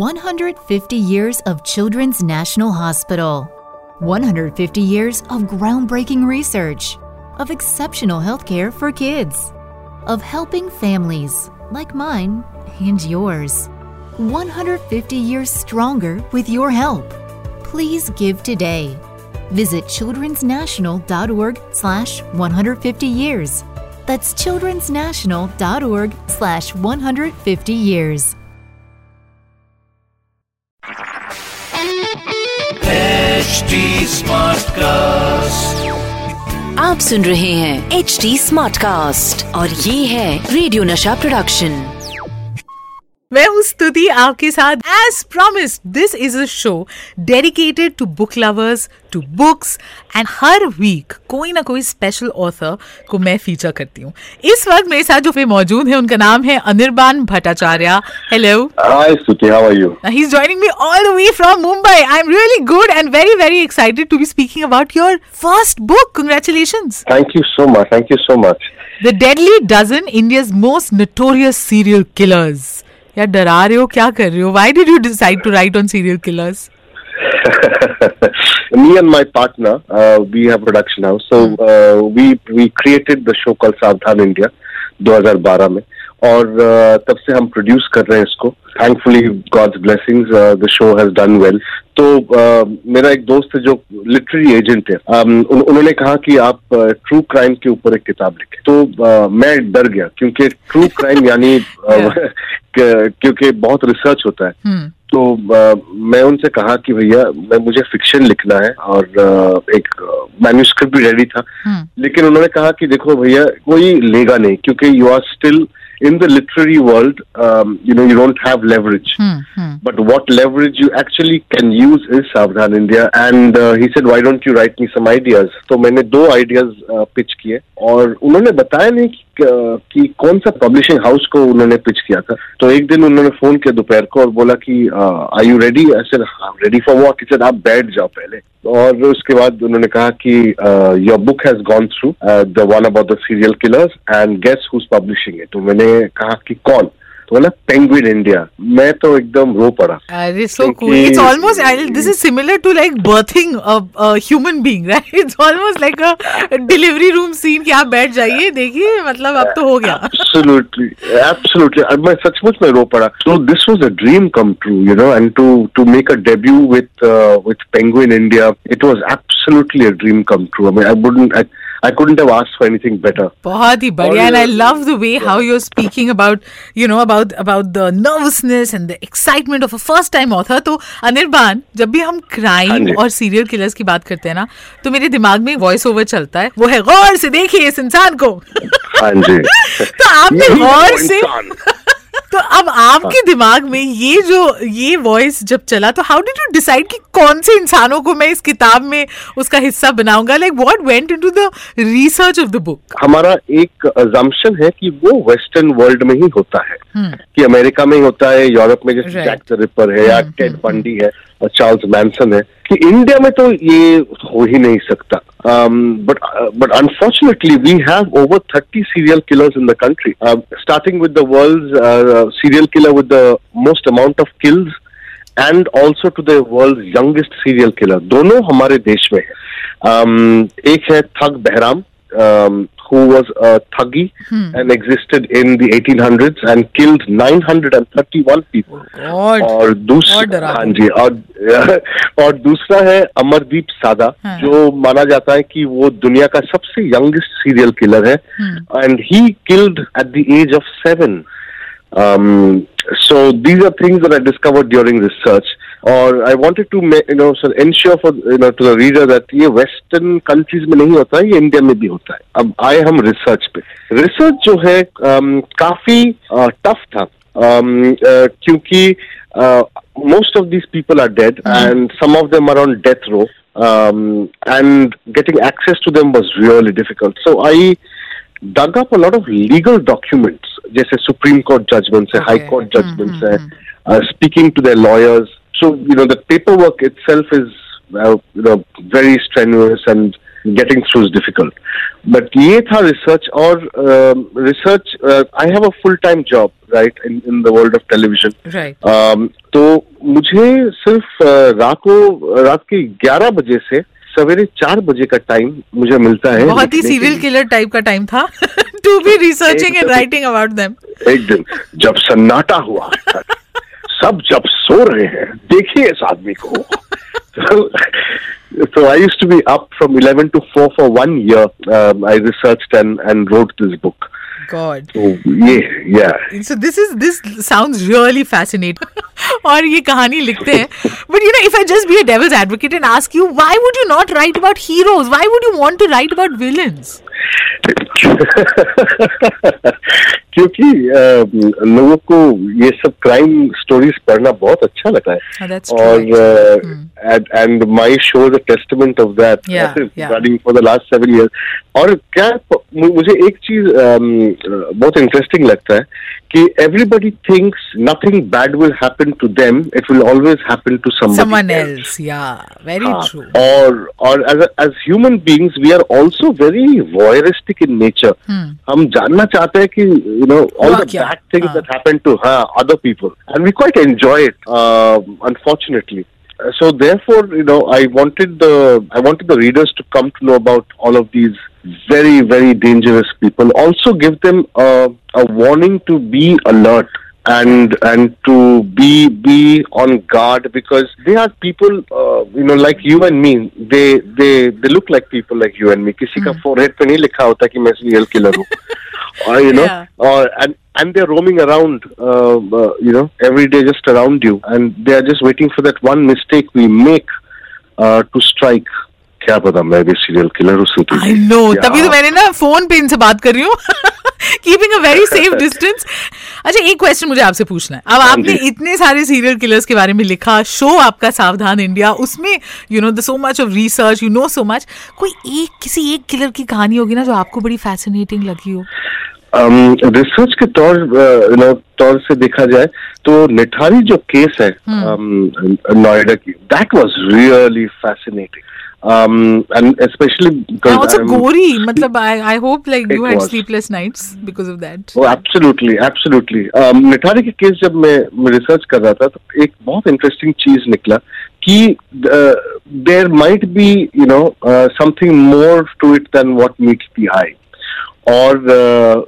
150 years of Children's National Hospital, 150 years of groundbreaking research, of exceptional healthcare for kids, of helping families like mine and yours. 150 years stronger with your help. Please give today. Visit childrensnational.org/150 years. That's childrensnational.org/150 years. HD SmartCast. आप सुन रहे हैं HD SmartCast और ये है radio नशा production. मैं हूँ स्तुति आपके साथ। As promised, this is a show dedicated to book lovers, to books, and हर वीक कोई ना कोई स्पेशल ऑथर को मैं फीचर करती हूँ। इस वक्त मेरे साथ जो मौजूद है उनका नाम है Anirban Bhattacharya. Hello, hi Stuti, how are you? He is joining me all the way from Mumbai. I am really good and very very excited to be speaking about your first book. Congratulations. Thank you so much, thank you so much. The deadly dozen, India's most notorious serial killers. यार, डरा रहे हो, क्या कर रहे हो? Why did you decide to write on serial killers? Me and my partner, we have production house, so we created the show called Savadhaan India 2012 में, और तब से हम प्रोड्यूस कर रहे हैं इसको। Thankfully God's blessings, the show has done well. तो मेरा एक दोस्त है जो लिटरेरी एजेंट है, उन्होंने कहा कि आप ट्रू क्राइम के ऊपर एक किताब लिखें। तो मैं डर गया, क्योंकि ट्रू क्राइम यानी क्योंकि बहुत रिसर्च होता है। तो मैं उनसे कहा कि भैया, मुझे फिक्शन लिखना है, और एक मैन्यूस्क्रिप्ट भी रेडी था। लेकिन उन्होंने कहा कि देखो भैया, कोई लेगा नहीं, क्योंकि you are still in the literary world, you don't have leverage. But what leverage you actually can use is Savadhaan India. And he said, why don't you write me some ideas? So मैंने 2 ideas pitch किए, और उन्होंने बताया नहीं कि कौन सा publishing house को उन्होंने पिच किया था। तो एक दिन उन्होंने फोन किया दोपहर को और बोला कि are you ready? I said ready for what? He said आप बैठ जाओ पहले। और उसके बाद उन्होंने कहा कि your book has gone through the one about the serial killers and guess who is publishing it. तो मैंने कहा कि कौन? तो बोला पेंगुइन इंडिया। मैं तो एकदम रो पड़ा। So cool, it's almost, this is similar to like birthing a human being, right? It's almost like a delivery room scene कि आप बैठ जाइए, देखिए, मतलब अब तो हो गया। Absolutely, absolutely. मैं सचमुच में रो पड़ा। So this was a dream come true, you know, and to make a debut with Penguin India, it was absolutely a dream come true. I mean, I couldn't have asked for anything better. बहुत ही बढ़िया, and I love the way how you're speaking about, you know, about the nervousness and the excitement of a first-time author. तो अनिर्बान, जब भी हम crime और serial killers की बात करते हैं ना, तो मेरे दिमाग में voice over चलता है, वो है गौर से देखिए इस इंसान को। हाँ जी। तो आपने गौर से, तो अब आपके दिमाग में ये वॉइस जब चला, तो हाउ डिड यू डिसाइड कि कौन से इंसानों को मैं इस किताब में उसका हिस्सा बनाऊंगा? Like what went into the research of the book? हमारा एक अजम्पशन है कि वो वेस्टर्न वर्ल्ड में ही होता है, कि अमेरिका में ही होता है, यूरोप में जैसे जैक द रिपर है या टेड बंडी है और चार्ल्स मैनसन है, कि इंडिया में तो ये हो ही नहीं सकता। But unfortunately, we have over 30 serial killers in the country, starting with the world's serial killer with the most amount of kills, and also to the world's youngest serial killer. दोनों हमारे देश में हैं। एक है थग Bahram, who was a thuggy and existed in the 1800s and killed 931 people. God. और दूसरा है अमरदीप सादा, जो माना जाता है कि वो दुनिया का सबसे यंगेस्ट सीरियल किलर है, and he killed at the age of 7. So these are things that I discovered during research, or I wanted to ensure for to the reader that ये western countries में नहीं होता है, ये India में भी होता है। अब आए हम research पे। Research जो है काफी tough था, क्योंकि most of these people are dead and some of them are on death row, and getting access to them was really difficult. So I dug up a lot of legal documents, जैसे supreme court judgments है, high court judgments है, speaking to their lawyers. So the paper work itself is very strenuous and getting through is difficult. But ये था research और research. I have a full-time job, right, in the world of television. Right. तो मुझे सिर्फ रात के 11 बजे से सवेरे 4 बजे का टाइम मुझे मिलता है. बहुत ही सीरियल किलर टाइप का टाइम था. To be researching and writing about them. एक दिन जब सन्नाटा हुआ, सब जब सो रहे हैं, देखिए इस आदमी को. So I used to be up from 11 to 4 for 1 year. I researched and wrote this book. God. So, yeah. So this sounds really fascinating. और ये कहानी लिखते हैं. But you know, if I just be a devil's advocate and ask you, why would you not write about heroes? Why would you want to write about villains? क्योंकि लोगों को ये सब क्राइम स्टोरीज पढ़ना बहुत अच्छा लगता है और and my show the testament of that running for the last 7 years. और क्या मुझे एक चीज बहुत इंटरेस्टिंग लगता है कि everybody thinks nothing bad will happen to them, it will always happen to somebody else. Yeah very true. और as human beings we are also very voyeuristic in nature. हम जानना चाहते हैं कि you know all the bad things that happened to other people, and we quite enjoy it, unfortunately. So therefore, you know, I wanted the readers to come to know about all of these very, very dangerous people. Also, give them a warning to be alert and to be on guard, because they are people, you know, like you and me. They look like people like you and me. किसी का forehead पे नहीं लिखा होता कि मैं serial killer हूँ. You know, yeah. and they're roaming around, you know, every day just around you, and they are just waiting for that one mistake we make to strike. क्या पता मैं भी serial killer हूँ. I know. तभी तो मैंने ना phone पे इनसे बात कर रही हूँ. Keeping a very safe distance. अच्छा, एक क्वेश्चन मुझे आपसे पूछना है. अब आपने इतने सारे सीरियल किलर्स के बारे में लिखा, शो आपका सावधान इंडिया, उसमें you know the so much of research, you know so much. कोई एक किसी एक किलर की कहानी होगी ना जो आपको बड़ी फैसिनेटिंग लगी हो? रिसर्च के तौर से देखा जाए तो निठारी जो केस है नोएडा की, that was really fascinating. And especially because also gory. Matlab, I hope like you had sleepless nights because of that. Oh, absolutely. Nithari के केस जब मैं research कर रहा था तो एक बहुत interesting चीज निकला कि there might be, you know, something more to it than what meets the eye. और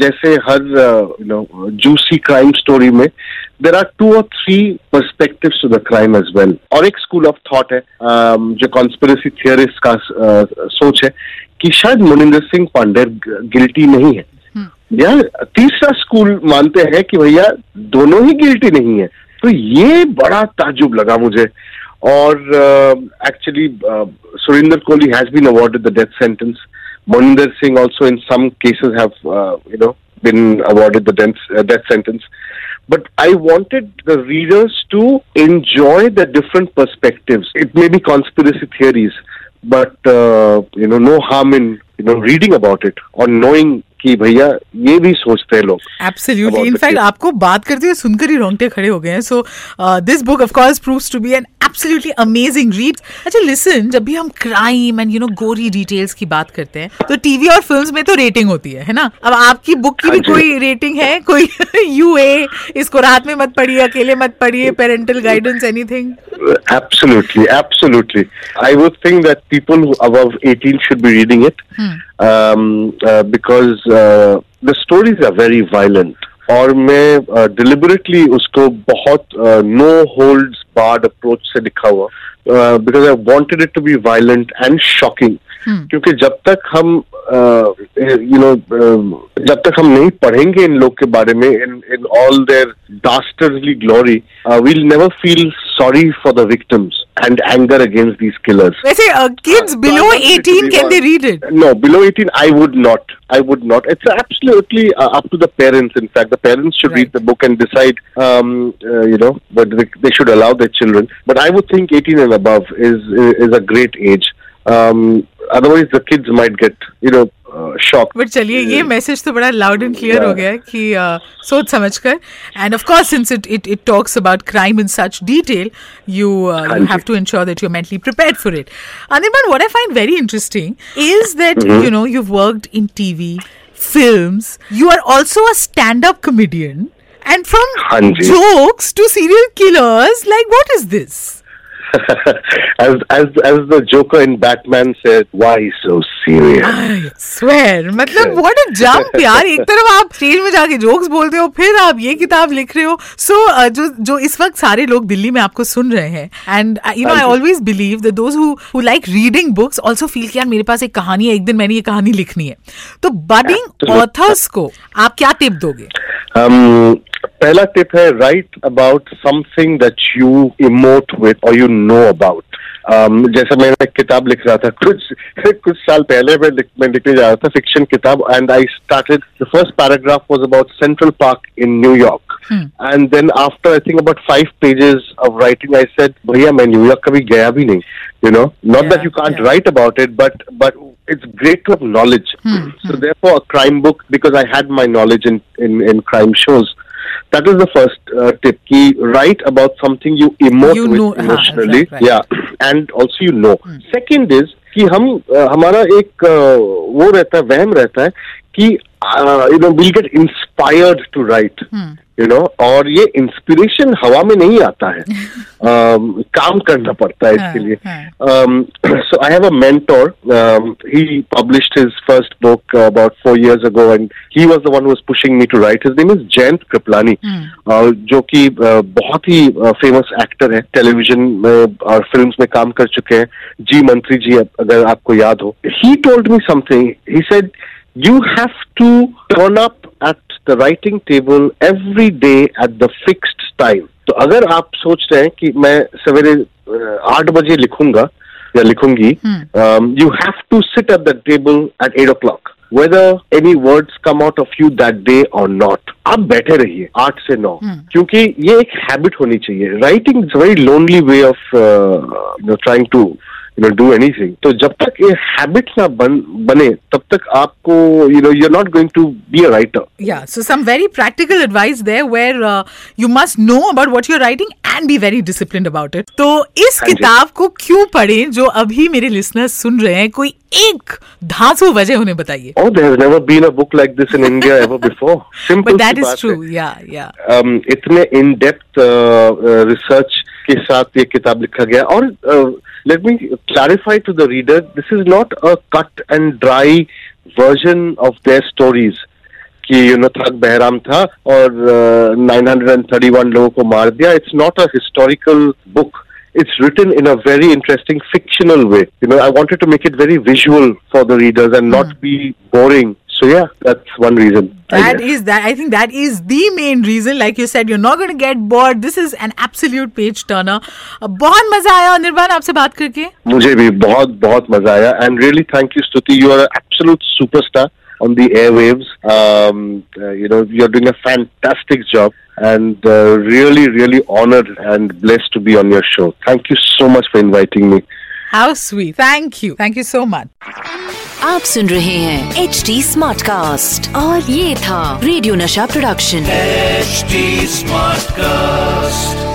जैसे हर you know juicy crime story में there are 2 or 3 perspectives to the crime as well. और एक school of thought है जो conspiracy theorist का सोच है कि शायद मनिंदर सिंह पांडेर गिल्टी नहीं है. या तीसरा स्कूल मानते हैं कि भैया दोनों ही गिल्टी नहीं है. तो ये बड़ा ताजुब लगा मुझे. और actually Surinder Kohli has been awarded the death sentence. Maninder Singh also in some cases have, you know, been awarded the death sentence. But I wanted the readers to enjoy the different perspectives. It may be conspiracy theories, but, you know, no harm in, you know, reading about it or knowing कि भैया ये भी सोचते हैं लोग. Absolutely. In fact आपको बात करते हुए सुनकर ही रोंगटे खड़े हो गए हैं. So this book of course proves to be an absolutely amazing read. अच्छा लिसन, जब भी हम crime and you know gory details की बात करते हैं तो टीवी और फिल्म्स में तो रेटिंग होती है ना. अब आपकी बुक की भी कोई रेटिंग है? कोई यूए, इसको रात में मत पढ़िए, अकेले मत पढ़िए, parental guidance, anything? Absolutely. I would think that people who above 18 should be reading it because the stories are very violent. और मैं deliberately उसको बहुत no holds barred approach से लिखा हुआ because I wanted it to be violent and shocking. क्योंकि जब तक हम you know जब तक हम नहीं पढ़ेंगे इन लोग के बारे में in all their dastardly glory, we'll never feel sorry for the victims and anger against these killers. वैसे kids below 18, can they read it? No, below 18 I would not. It's absolutely up to the parents. In fact, the parents should read the book and decide you know whether they should allow their children. But I would think 18 and above is a great age. otherwise the kids might get, shocked. But चलिए ये message तो बड़ा loud and clear हो गया है कि सोच समझ कर, and of course since it talks about crime in such detail, you have to ensure that you're mentally prepared for it. Anirban, what I find very interesting is that you've worked in TV, films. You are also a stand-up comedian, and from jokes to serial killers, like what is this? as the Joker in Batman said, why so serious? I swear, मतलब what a jump यार. एक तरफ आप stage में जाके jokes बोलते हो, फिर आप ये किताब लिख रहे हो. So जो इस वक्त सारे लोग दिल्ली में आपको सुन रहे हैं, and I always believe that those who like reading books also feel कि यार मेरे पास एक कहानी है, एक दिन मैंने ये कहानी लिखनी है. तो budding authors को आप क्या टिप दोगे? पहला टिप है right about something that you emote with और यू नो अबाउट. जैसे मैंने किताब लिख रहा था कुछ साल पहले, मैं लिखने जा रहा था फिक्शन किताब, and I started the first paragraph was about Central Park in New York, and then after I think about 5 pages of writing I said भैया मैं न्यूयॉर्क कभी गया भी नहीं, not that you can't write about it, but it's great to have knowledge. So therefore a crime book, because I had my knowledge in crime shows. That is the first tip, ki write about something you emote with emotionally. Right. And also you know. Second is ki हमारा एक वो रहता है, वहम रहता है कि we'll get inspired to write. और ये इंस्पिरेशन हवा में नहीं आता है, काम करना पड़ता है इसके लिए. So I have a mentor, he published his first book about 4 years ago and he was the one who was pushing me to write. His name is Jayant Kripalani, जो कि बहुत ही फेमस एक्टर है, टेलीविजन और फिल्म्स में काम कर चुके हैं. जी मंत्री जी अगर आपको याद हो, he told me something, he said you have to turn up at the writing table every day at the fixed time. तो अगर आप सोच रहे हैं कि मैं सवेरे 8 बजे लिखूंगा या लिखूंगी, you have to sit at the table at 8 o'clock, whether any words come out of you that day or not. आप बैठे रहिए 8 से 9, क्योंकि ये एक हैबिट होनी चाहिए. Writing is a very lonely way of trying to do anything. तो जब तक ये habit ना बने, तब तक आपको you're not going to be a writer. Yeah, so some very practical advice there where you must know about what you're writing and be very disciplined about it. तो इस किताब को क्यों पढ़ें, जो अभी मेरे listeners सुन रहे हैं, कोई एक धांसू वजह उन्हें बताइए. Oh, there has never been a book like this in India ever before. Simple. But that is true. Yeah. इतने in-depth research के साथ ये किताब लिखा गया. और let me clarify to the reader, this is not a cut and dry version of their stories कि थग बहराम था और 931 लोगों को मार दिया. It's not a historical book. It's written in a very interesting fictional way. I wanted to make it very visual for the readers and not be boring. So yeah, that's one reason. I think that is the main reason. Like you said, you're not going to get bored. This is an absolute page turner. बहुत मजा आया निर्वाण आपसे बात करके. मुझे भी बहुत मजा आया. And really thank you Stuti. You are an absolute superstar on the airwaves. You're doing a fantastic job. And really honored and blessed to be on your show. Thank you so much for inviting me. How sweet. Thank you. Thank you so much. आप सुन रहे हैं HD SmartCast और ये था radio नशा production HD SmartCast.